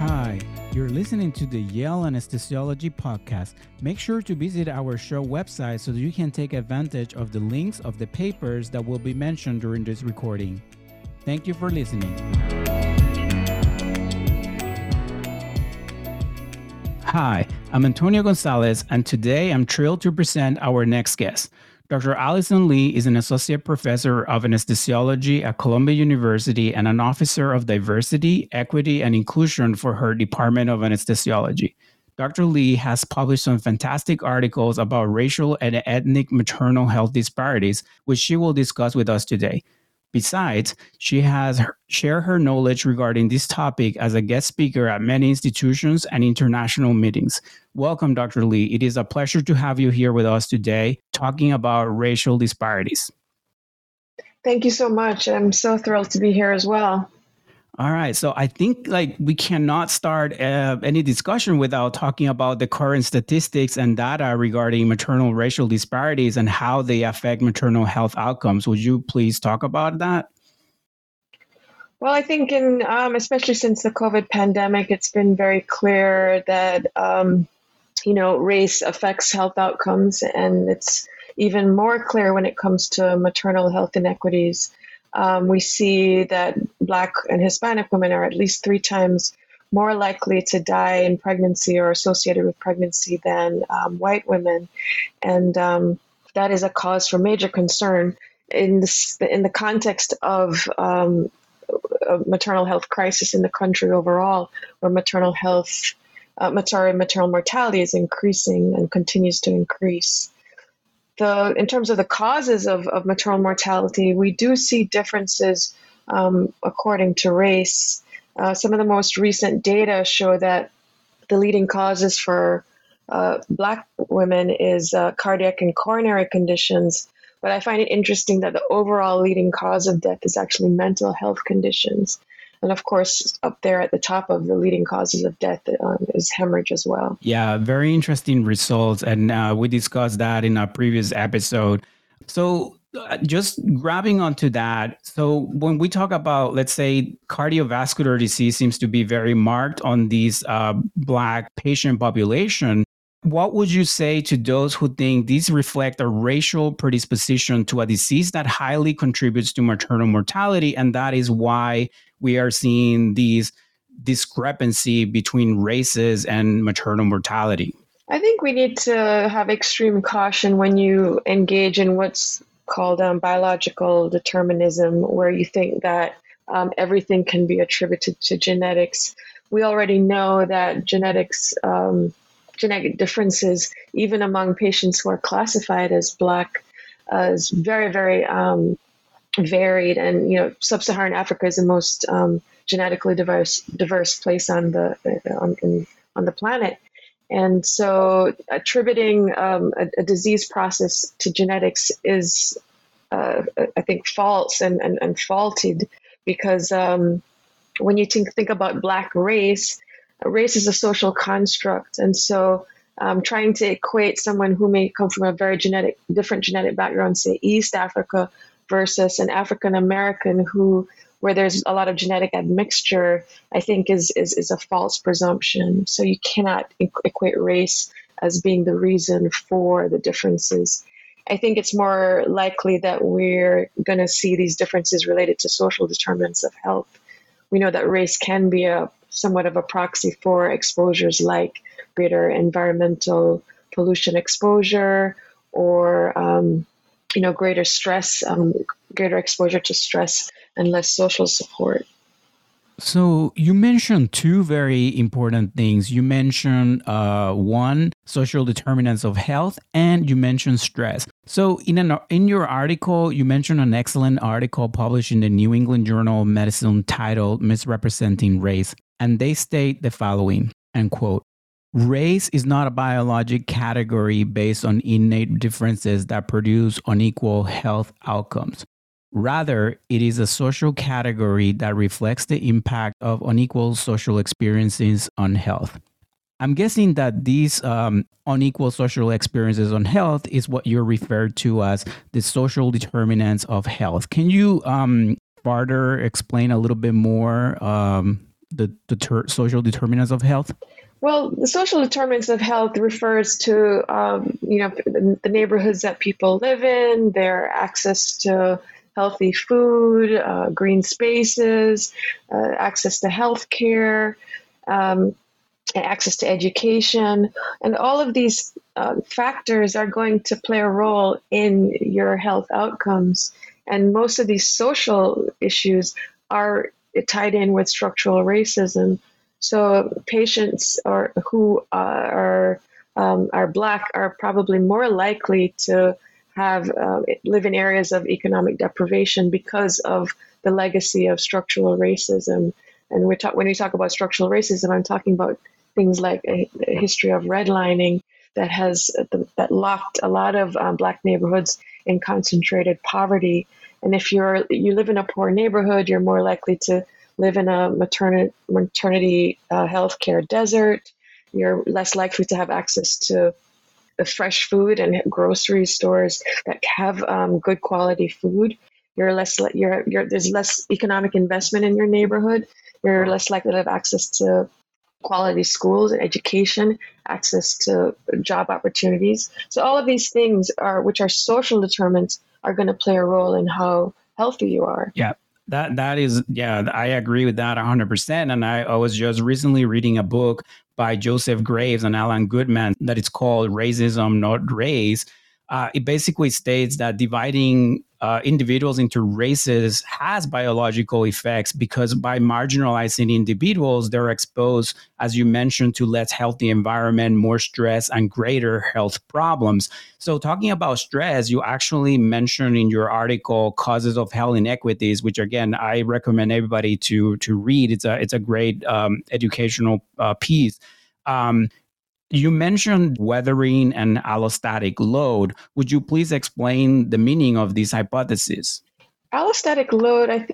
Hi, you're listening to the Yale Anesthesiology Podcast. Make sure to visit our show website so that you can take advantage of the links of the papers that will be mentioned during this recording. Thank you for listening. Hi, I'm Antonio Gonzalez, and today I'm thrilled to present our next guest. Dr. Allison Lee is an associate professor of anesthesiology at Columbia University and an officer of diversity, equity, and inclusion for her Department of Anesthesiology. Dr. Lee has published some fantastic articles about racial and ethnic maternal health disparities, which she will discuss with us today. Besides, she has shared her knowledge regarding this topic as a guest speaker at many institutions and international meetings. Welcome, Dr. Lee. It is a pleasure to have you here with us today talking about racial disparities. Thank you so much. I'm so thrilled to be here as well. All right. So I think we cannot start any discussion without talking about the current statistics and data regarding maternal racial disparities and how they affect maternal health outcomes. Would you please talk about that? Well, I think especially since the COVID pandemic, it's been very clear that, race affects health outcomes, and it's even more clear when it comes to maternal health inequities. We see that Black and Hispanic women are at least 3 times more likely to die in pregnancy or associated with pregnancy than white women. And that is a cause for major concern in the context of a maternal health crisis in the country overall, where maternal mortality is increasing and continues to increase. In terms of the causes of maternal mortality, we do see differences according to race. Some of the most recent data show that the leading causes for Black women is cardiac and coronary conditions. But I find it interesting that the overall leading cause of death is actually mental health conditions. And of course, up there at the top of the leading causes of death is hemorrhage as well. Yeah, very interesting results. And we discussed that in our previous episode. So just grabbing onto that. So when we talk about, let's say, cardiovascular disease seems to be very marked on these Black patient population. What would you say to those who think these reflect a racial predisposition to a disease that highly contributes to maternal mortality? And that is why we are seeing these discrepancy between races and maternal mortality. I think we need to have extreme caution when you engage in what's called biological determinism, where you think that everything can be attributed to genetics. We already know that genetic differences, even among patients who are classified as Black, is very, very varied, and Sub-Saharan Africa is the most genetically diverse place on the planet, and so attributing a disease process to genetics is, I think, false and faulted, because when you think about Black race is a social construct, and so trying to equate someone who may come from a very different genetic background, say East Africa, versus an African American where there's a lot of genetic admixture, I think is a false presumption. So you cannot equate race as being the reason for the differences. I think it's more likely that we're going to see these differences related to social determinants of health. We know that race can be somewhat of a proxy for exposures like greater environmental pollution exposure or greater stress, greater exposure to stress and less social support. So you mentioned 2 very important things. You mentioned one, social determinants of health, and you mentioned stress. So in your article, you mentioned an excellent article published in the New England Journal of Medicine titled Misrepresenting Race. And they state the following, end quote. Race is not a biologic category based on innate differences that produce unequal health outcomes. Rather, it is a social category that reflects the impact of unequal social experiences on health. I'm guessing that these unequal social experiences on health is what you're referred to as the social determinants of health. Can you further explain a little bit more the social determinants of health? Well, the social determinants of health refers to the neighborhoods that people live in, their access to healthy food, green spaces, access to healthcare, access to education, and all of these factors are going to play a role in your health outcomes. And most of these social issues are tied in with structural racism. So patients who are Black are probably more likely to live in areas of economic deprivation because of the legacy of structural racism. And when we talk about structural racism, I'm talking about things like a history of redlining that locked a lot of Black neighborhoods in concentrated poverty. And if you live in a poor neighborhood, you're more likely to live in a maternity healthcare desert. You're less likely to have access to the fresh food and grocery stores that have good quality food. There's less economic investment in your neighborhood. You're less likely to have access to quality schools and education, access to job opportunities. So all of these things which are social determinants are going to play a role in how healthy you are. Yeah. That is, I agree with that 100%. And I was just recently reading a book by Joseph Graves and Alan Goodman that it's called Racism, Not Race. It basically states that dividing individuals into races has biological effects because by marginalizing individuals, they're exposed, as you mentioned, to less healthy environment, more stress, and greater health problems. So talking about stress, you actually mentioned in your article causes of health inequities, which again, I recommend everybody to read. It's a great educational piece. You mentioned weathering and allostatic load. Would you please explain the meaning of these hypotheses? Allostatic load,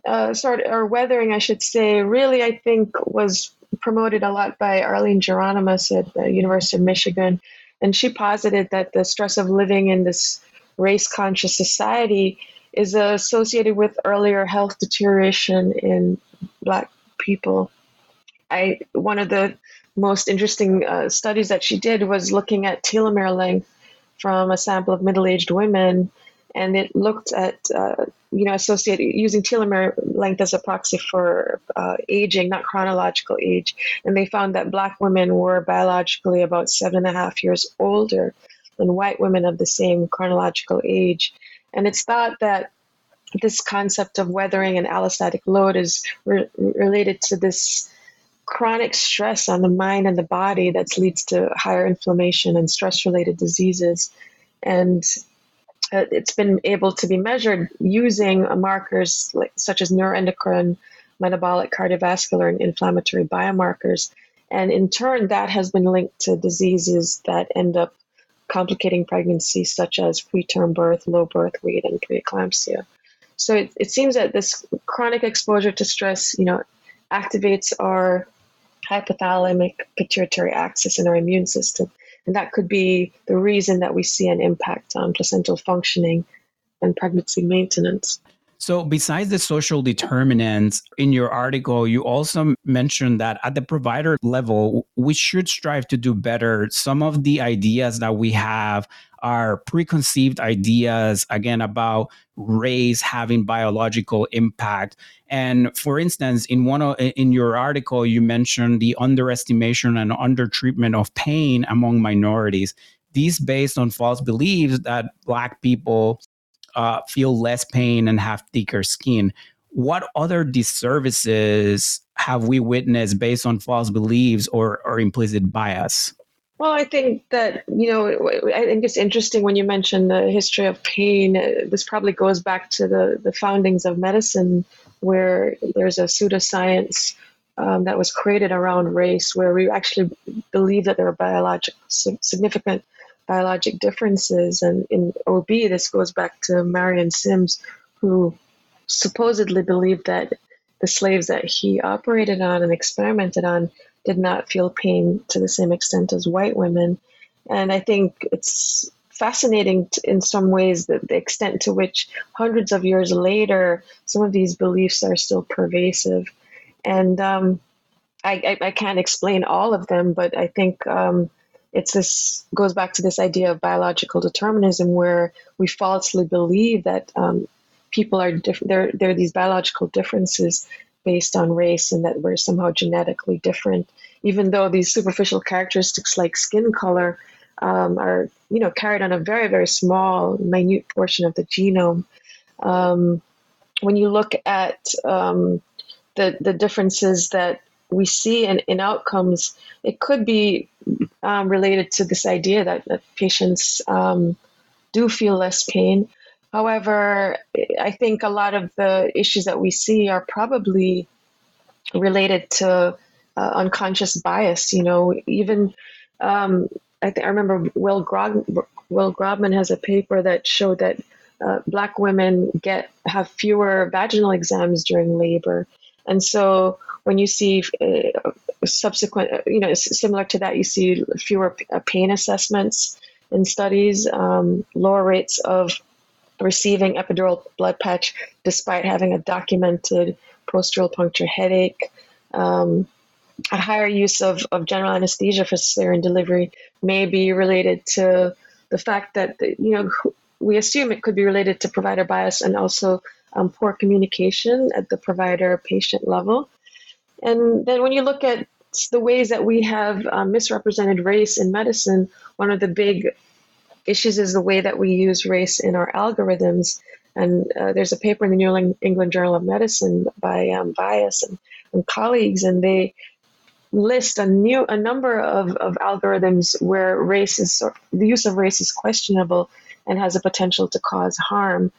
or weathering, I should say, really, I think was promoted a lot by Arlene Geronimus at the University of Michigan. And she posited that the stress of living in this race-conscious society is associated with earlier health deterioration in Black people. One of the most interesting studies that she did was looking at telomere length from a sample of middle-aged women, and it looked at using telomere length as a proxy for aging, not chronological age, and they found that Black women were biologically about 7.5 years older than white women of the same chronological age. And it's thought that this concept of weathering and allostatic load is related to this chronic stress on the mind and the body that leads to higher inflammation and stress-related diseases. And it's been able to be measured using markers such as neuroendocrine, metabolic, cardiovascular, and inflammatory biomarkers. And in turn, that has been linked to diseases that end up complicating pregnancy, such as preterm birth, low birth weight, and preeclampsia. So it seems that this chronic exposure to stress, activates our hypothalamic pituitary axis in our immune system. And that could be the reason that we see an impact on placental functioning and pregnancy maintenance. So besides the social determinants, in your article, you also mentioned that at the provider level, we should strive to do better. Some of the ideas that we have are preconceived ideas, again, about race having biological impact. And for instance, in your article, you mentioned the underestimation and undertreatment of pain among minorities. These based on false beliefs that Black people feel less pain and have thicker skin. What other disservices have we witnessed based on false beliefs or implicit bias? Well, I think that, I think it's interesting when you mention the history of pain. This probably goes back to the foundings of medicine, where there's a pseudoscience that was created around race, where we actually believe that there are significant biologic differences. And in OB, this goes back to Marion Sims, who supposedly believed that the slaves that he operated on and experimented on did not feel pain to the same extent as white women. And I think it's fascinating in some ways that the extent to which hundreds of years later, some of these beliefs are still pervasive. And I can't explain all of them, but I think goes back to this idea of biological determinism, where we falsely believe that people are different. There are these biological differences based on race, and that we're somehow genetically different, even though these superficial characteristics like skin color are, carried on a very, very small, minute portion of the genome. When you look at the differences that we see in outcomes, it could be related to this idea that patients do feel less pain. However, I think a lot of the issues that we see are probably related to unconscious bias. I remember Will Grobman has a paper that showed that Black women have fewer vaginal exams during labor. And so when you see subsequent, similar to that, you see fewer pain assessments in studies, lower rates of receiving epidural blood patch despite having a documented postural puncture headache, a higher use of general anesthesia for cesarean delivery may be related to the fact that, we assume it could be related to provider bias and also poor communication at the provider-patient level. And then when you look at the ways that we have misrepresented race in medicine, one of the big issues is the way that we use race in our algorithms. And there's a paper in the New England Journal of Medicine by Bias and colleagues, and they list a number of algorithms where the use of race is questionable and has a potential to cause harm.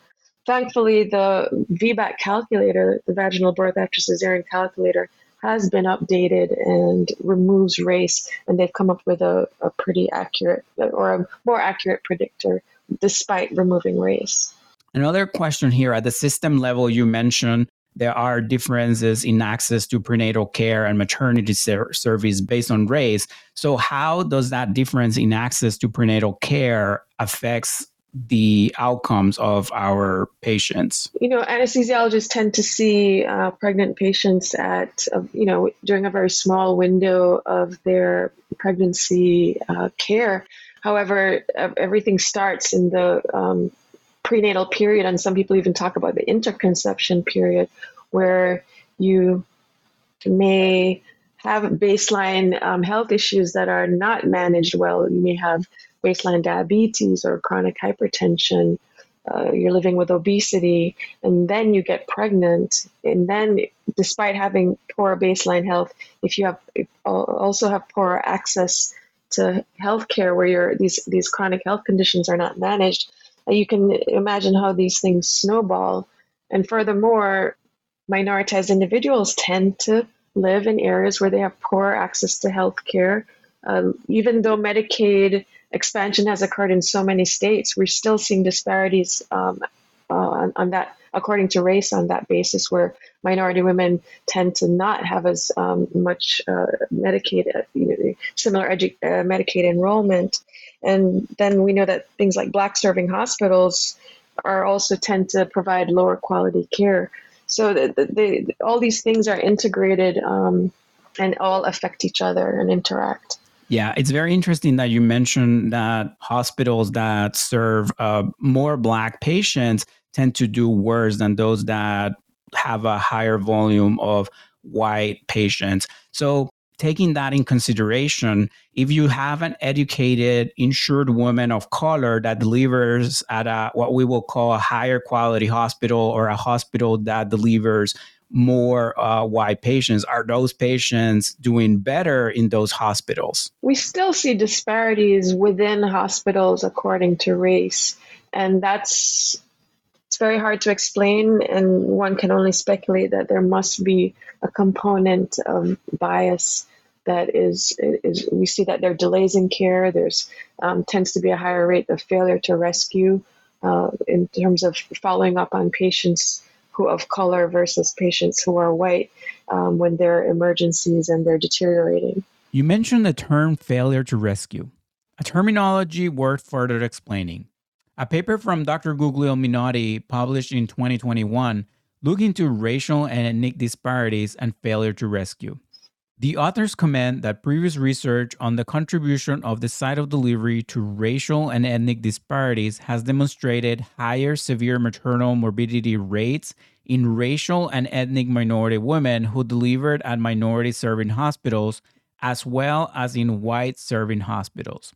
Thankfully, the VBAC calculator, the Vaginal Birth After Cesarean calculator, has been updated and removes race, and they've come up with a pretty accurate or a more accurate predictor despite removing race. Another question here, at the system level, you mentioned there are differences in access to prenatal care and maternity service based on race. So how does that difference in access to prenatal care affects the outcomes of our patients? Anesthesiologists tend to see pregnant patients at, during a very small window of their pregnancy care. However, everything starts in the prenatal period, and some people even talk about the interconception period, where you may have baseline health issues that are not managed well. You may have baseline diabetes or chronic hypertension, you're living with obesity, and then you get pregnant. And then, despite having poor baseline health, if you also have poor access to healthcare where these chronic health conditions are not managed, you can imagine how these things snowball. And furthermore, minoritized individuals tend to live in areas where they have poor access to healthcare. Even though Medicaid expansion has occurred in so many states, we're still seeing disparities on that, according to race, on that basis, where minority women tend to not have as much Medicaid, similar Medicaid enrollment. And then we know that things like Black serving hospitals are also tend to provide lower quality care. So all these things are integrated and all affect each other and interact. Yeah, it's very interesting that you mentioned that hospitals that serve more Black patients tend to do worse than those that have a higher volume of white patients. So taking that in consideration, if you have an educated, insured woman of color that delivers at what we will call a higher quality hospital, or a hospital that delivers more white patients, are those patients doing better in those hospitals? We still see disparities within hospitals according to race, and it's very hard to explain, and one can only speculate that there must be a component of bias that is we see that there are delays in care. There's tends to be a higher rate of failure to rescue in terms of following up on patients who of color versus patients who are white when they're emergencies and they're deteriorating. You mentioned the term failure to rescue, a terminology worth further explaining. A paper from Dr. Guglio Minotti published in 2021 looking into racial and ethnic disparities and failure to rescue. The authors comment that previous research on the contribution of the site of delivery to racial and ethnic disparities has demonstrated higher severe maternal morbidity rates in racial and ethnic minority women who delivered at minority-serving hospitals, as well as in white-serving hospitals.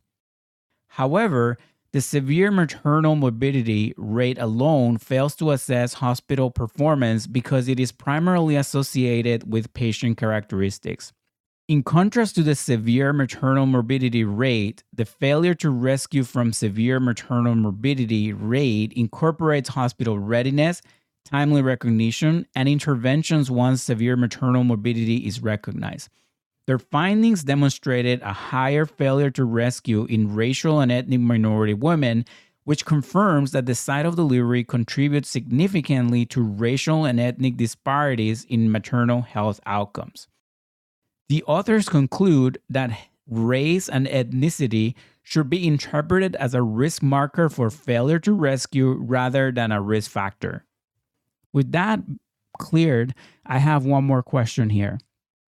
However, the severe maternal morbidity rate alone fails to assess hospital performance because it is primarily associated with patient characteristics. In contrast to the severe maternal morbidity rate, the failure to rescue from severe maternal morbidity rate incorporates hospital readiness, timely recognition, and interventions once severe maternal morbidity is recognized. Their findings demonstrated a higher failure to rescue in racial and ethnic minority women, which confirms that the site of delivery contributes significantly to racial and ethnic disparities in maternal health outcomes. The authors conclude that race and ethnicity should be interpreted as a risk marker for failure to rescue rather than a risk factor. With that cleared, I have one more question here.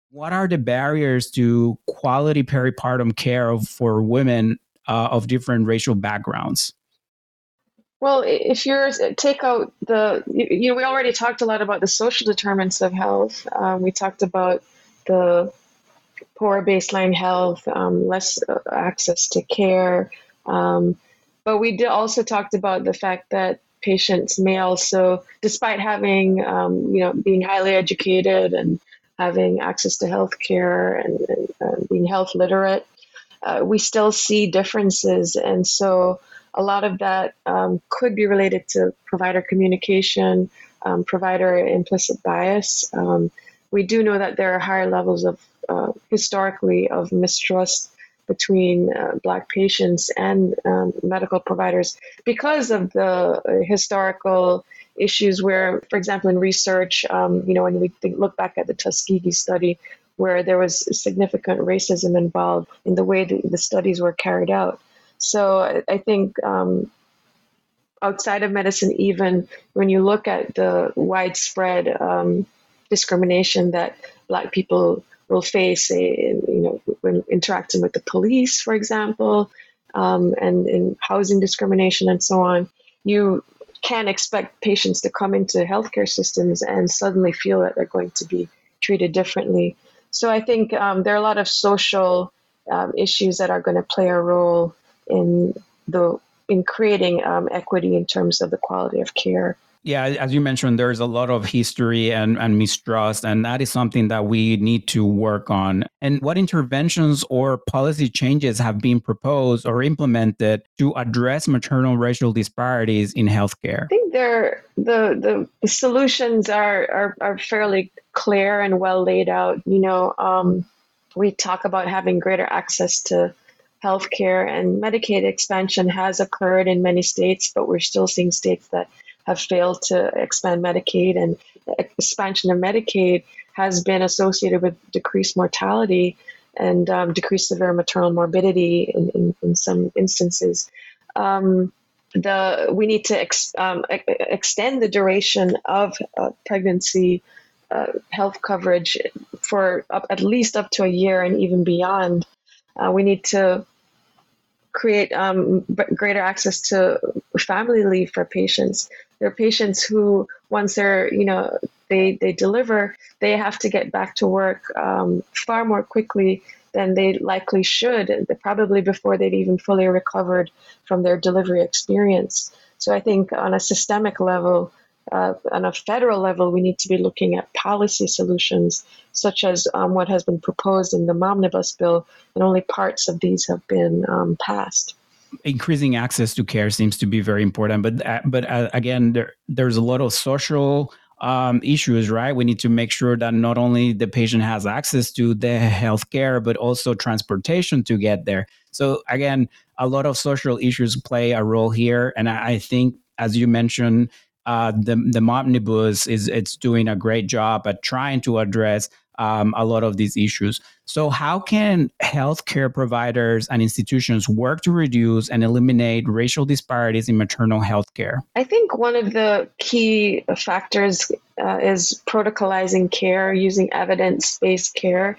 What are the barriers to quality peripartum care for women of different racial backgrounds? Well, if you take out we already talked a lot about the social determinants of health. We talked about the poor baseline health, less access to care. But we also talked about the fact that patients may also, despite having, being highly educated and having access to healthcare and being health literate, we still see differences. And so a lot of that could be related to provider communication, provider implicit bias. We do know that there are higher levels of, historically, of mistrust between Black patients and medical providers because of the historical issues where, for example, in research, when we look back at the Tuskegee study, where there was significant racism involved in the way the studies were carried out. So I think outside of medicine, even when you look at the widespread discrimination that Black people will face, when interacting with the police, for example, and in housing discrimination and so on, you can expect patients to come into healthcare systems and suddenly feel that they're going to be treated differently. So I think there are a lot of social issues that are going to play a role in creating equity in terms of the quality of care. Yeah, as you mentioned, there's a lot of history and mistrust, and that is something that we need to work on. And what interventions or policy changes have been proposed or implemented to address maternal racial disparities in healthcare? I think the solutions are fairly clear and well laid out. We talk about having greater access to healthcare, and Medicaid expansion has occurred in many states, but we're still seeing states that have failed to expand Medicaid, and expansion of Medicaid has been associated with decreased mortality and decreased severe maternal morbidity in some instances. We need to extend the duration of pregnancy health coverage for at least up to a year and even beyond. We need to create greater access to family leave for patients. There are patients who, once they deliver, they have to get back to work far more quickly than they likely should, probably before they'd even fully recovered from their delivery experience. So I think on a systemic level, on a federal level, we need to be looking at policy solutions, such as what has been proposed in the Momnibus bill, and only parts of these have been passed. Increasing access to care seems to be very important, but again, there's a lot of social issues, right? We need to make sure that not only the patient has access to the healthcare, but also transportation to get there. So again, a lot of social issues play a role here, and I think, as you mentioned, the Momnibus it's doing a great job at trying to address a lot of these issues. So how can healthcare providers and institutions work to reduce and eliminate racial disparities in maternal healthcare? I think one of the key factors is protocolizing care, using evidence-based care.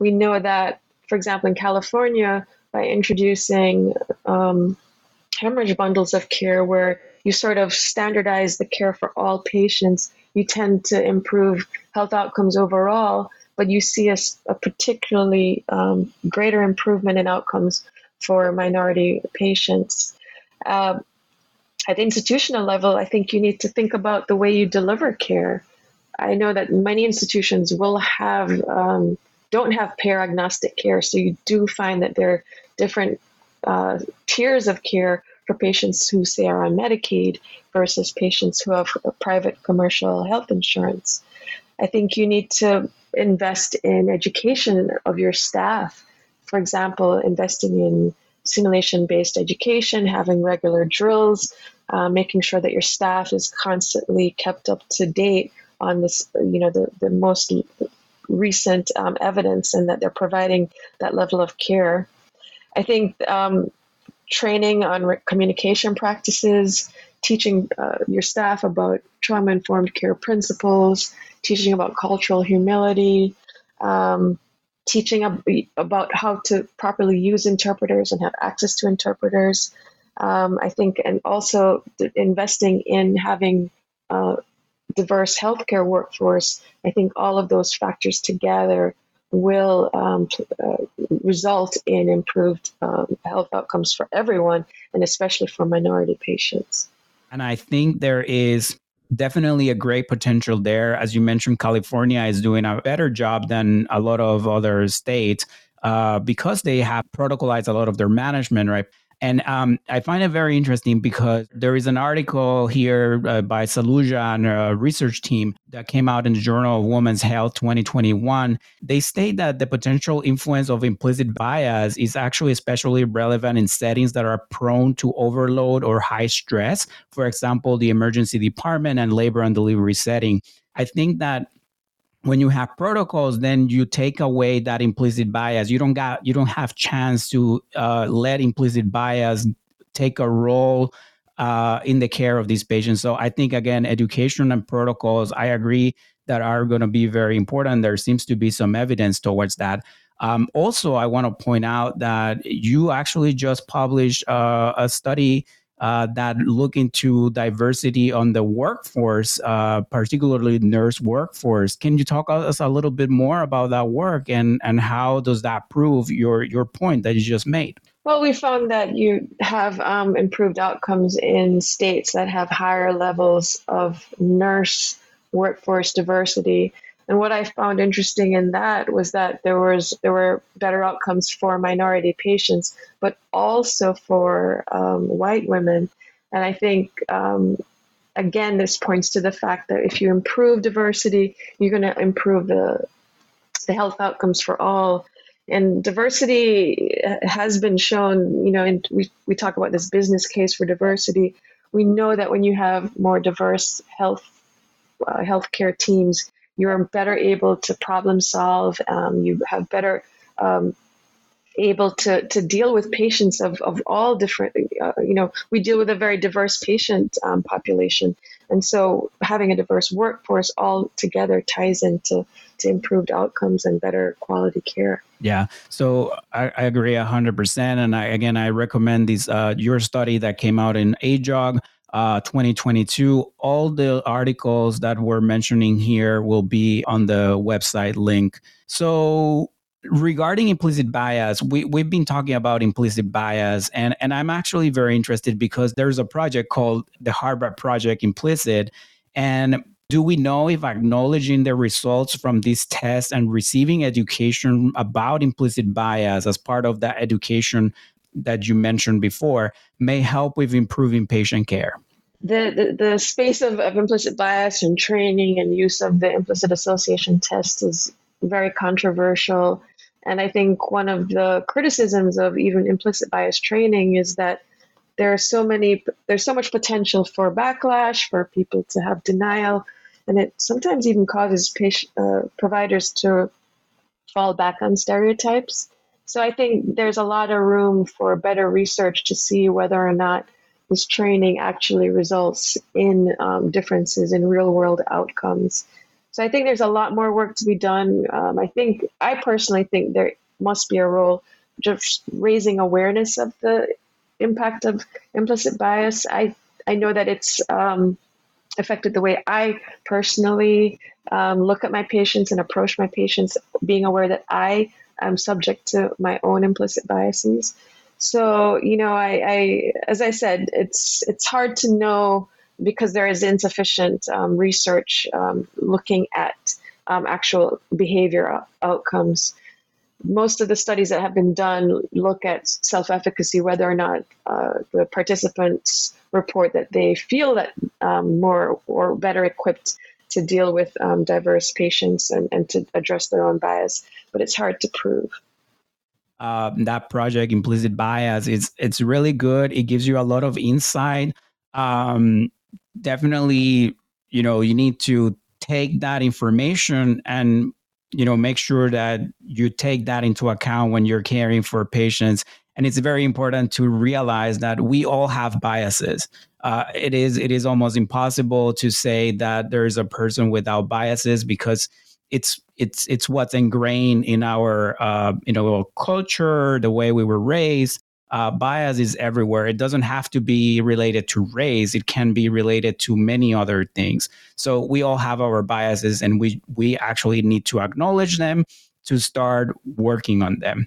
We know that, for example, in California, by introducing hemorrhage bundles of care where you sort of standardize the care for all patients, you tend to improve health outcomes overall, but you see a particularly greater improvement in outcomes for minority patients. At the institutional level, I think you need to think about the way you deliver care. I know that many institutions will have don't have payer agnostic care, so you do find that there are different tiers of care for patients who, say, are on Medicaid versus patients who have private commercial health insurance. I think you need to invest in education of your staff. For example, investing in simulation-based education, having regular drills, making sure that your staff is constantly kept up to date on this, the most recent evidence, and that they're providing that level of care. I think training on communication practices, teaching your staff about trauma-informed care principles, teaching about cultural humility, teaching about how to properly use interpreters and have access to interpreters. I think, and also investing in having diverse healthcare workforce. I think all of those factors together will result in improved health outcomes for everyone, and especially for minority patients. And I think there is definitely a great potential there. As you mentioned, California is doing a better job than a lot of other states because they have protocolized a lot of their management, right? And I find it very interesting because there is an article here by Saluja and her research team that came out in the Journal of Women's Health 2021. They state that the potential influence of implicit bias is actually especially relevant in settings that are prone to overload or high stress. For example, the emergency department and labor and delivery setting. I think that when you have protocols, then you take away that implicit bias. You don't have chance to let implicit bias take a role in the care of these patients. So I think, again, education and protocols, I agree, that are going to be very important. There seems to be some evidence towards that. Also, I want to point out that you actually just published a study that look into diversity on the workforce, particularly nurse workforce. Can you talk us a little bit more about that work, and how does that prove your point that you just made? Well, we found that you have improved outcomes in states that have higher levels of nurse workforce diversity. And what I found interesting in that was that there were better outcomes for minority patients, but also for white women. And I think, again, this points to the fact that if you improve diversity, you're going to improve the health outcomes for all. And diversity has been shown, and we talk about this business case for diversity. We know that when you have more diverse healthcare teams, you're better able to problem solve. You have better able to deal with patients of all different, we deal with a very diverse patient population. And so having a diverse workforce all together ties into improved outcomes and better quality care. Yeah, so I agree 100%. And I recommend this your study that came out in AJOG 2022. All the articles that we're mentioning here will be on the website link. So regarding implicit bias, we've been talking about implicit bias, and I'm actually very interested because there's a project called the Harvard Project Implicit. And do we know if acknowledging the results from this test and receiving education about implicit bias as part of that education that you mentioned before may help with improving patient care? The space of implicit bias and training and use of the implicit association test is very controversial. And I think one of the criticisms of even implicit bias training is that there's so much potential for backlash, for people to have denial, and it sometimes even causes providers to fall back on stereotypes. So I think there's a lot of room for better research to see whether or not this training actually results in differences in real world outcomes. So I think there's a lot more work to be done. I personally think there must be a role just raising awareness of the impact of implicit bias. I know that it's affected the way I personally look at my patients and approach my patients, being aware that I am subject to my own implicit biases. So, you know, I as I said, it's hard to know because there is insufficient research looking at actual behavior outcomes. Most of the studies that have been done look at self-efficacy, whether or not the participants report that they feel that more or better equipped to deal with diverse patients and to address their own bias, but it's hard to prove. That project, Implicit Bias, it's really good. It gives you a lot of insight. Definitely, you know, you need to take that information and, you know, make sure that you take that into account when you're caring for patients. And it's very important to realize that we all have biases. It is almost impossible to say that there is a person without biases because it's what's ingrained in our culture, the way we were raised. Bias is everywhere. It doesn't have to be related to race. It can be related to many other things. So we all have our biases, and we actually need to acknowledge them to start working on them.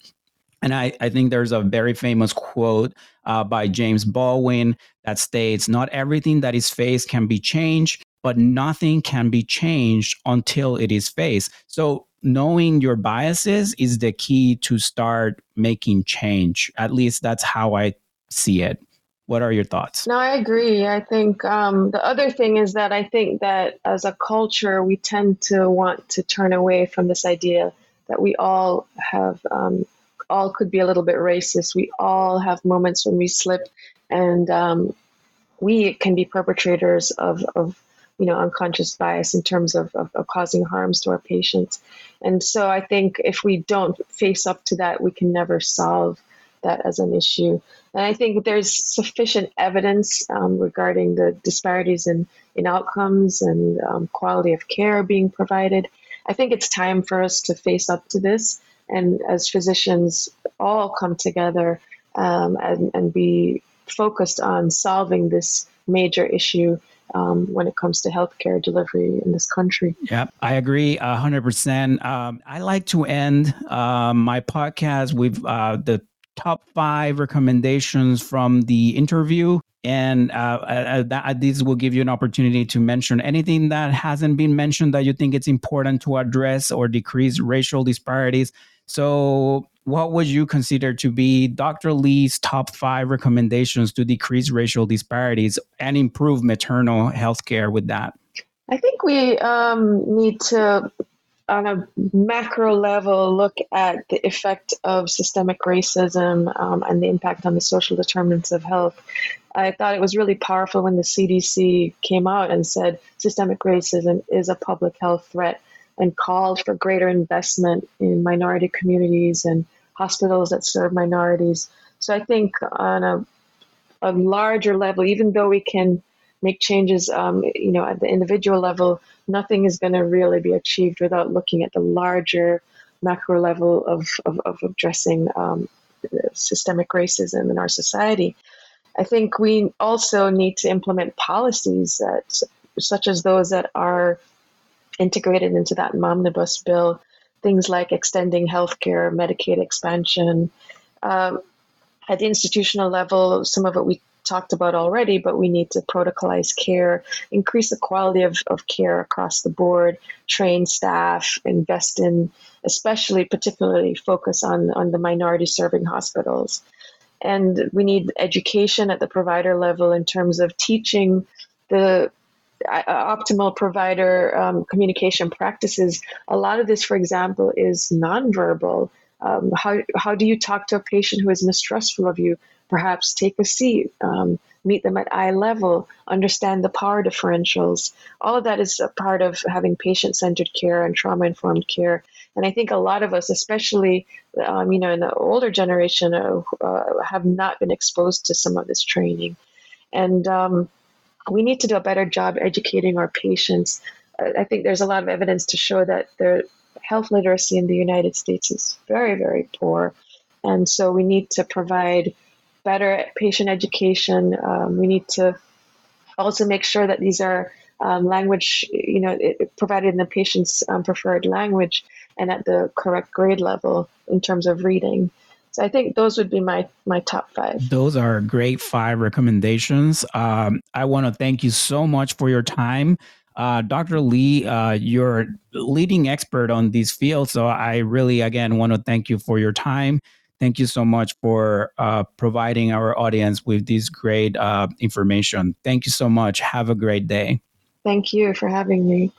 And I think there's a very famous quote by James Baldwin that states, "Not everything that is faced can be changed, but nothing can be changed until it is faced." So knowing your biases is the key to start making change. At least that's how I see it. What are your thoughts? No, I agree. I think the other thing is that I think that as a culture, we tend to want to turn away from this idea that we all have, all could be a little bit racist. We all have moments when we slip, and we can be perpetrators of unconscious bias in terms of causing harms to our patients. And so I think if we don't face up to that, we can never solve that as an issue. And I think there's sufficient evidence regarding the disparities in outcomes and quality of care being provided. I think it's time for us to face up to this. And as physicians, all come together and be focused on solving this major issue when it comes to healthcare delivery in this country. Yeah, I agree 100%. I like to end my podcast with the top 5 recommendations from the interview. And these will give you an opportunity to mention anything that hasn't been mentioned that you think it's important to address or decrease racial disparities. So what would you consider to be Dr. Lee's top 5 recommendations to decrease racial disparities and improve maternal health care with that? I think we need to, on a macro level, look at the effect of systemic racism and the impact on the social determinants of health. I thought it was really powerful when the CDC came out and said systemic racism is a public health threat and called for greater investment in minority communities and hospitals that serve minorities. So I think on a larger level, even though we can make changes at the individual level, nothing is going to really be achieved without looking at the larger macro level of addressing systemic racism in our society. I think we also need to implement policies that, such as those that are integrated into that Momnibus bill, things like extending healthcare, Medicaid expansion. At the institutional level, some of it we talked about already, but we need to protocolize care, increase the quality of care across the board, train staff, invest in, particularly focus on the minority serving hospitals. And we need education at the provider level in terms of teaching the optimal provider communication practices. A lot of this, for example, is nonverbal. How do you talk to a patient who is mistrustful of you? Perhaps take a seat, meet them at eye level, understand the power differentials. All of that is a part of having patient-centered care and trauma-informed care. And I think a lot of us, especially in the older generation, have not been exposed to some of this training. And we need to do a better job educating our patients I think there's a lot of evidence to show that their health literacy in the United States is very, very poor. And so we need to provide better patient education. We need to also make sure that these are language, provided in the patient's preferred language and at the correct grade level in terms of reading. So I think those would be my top five. Those are great five recommendations. I want to thank you so much for your time. Dr. Lee, you're a leading expert on this field. So I really, again, want to thank you for your time. Thank you so much for providing our audience with this great information. Thank you so much. Have a great day. Thank you for having me.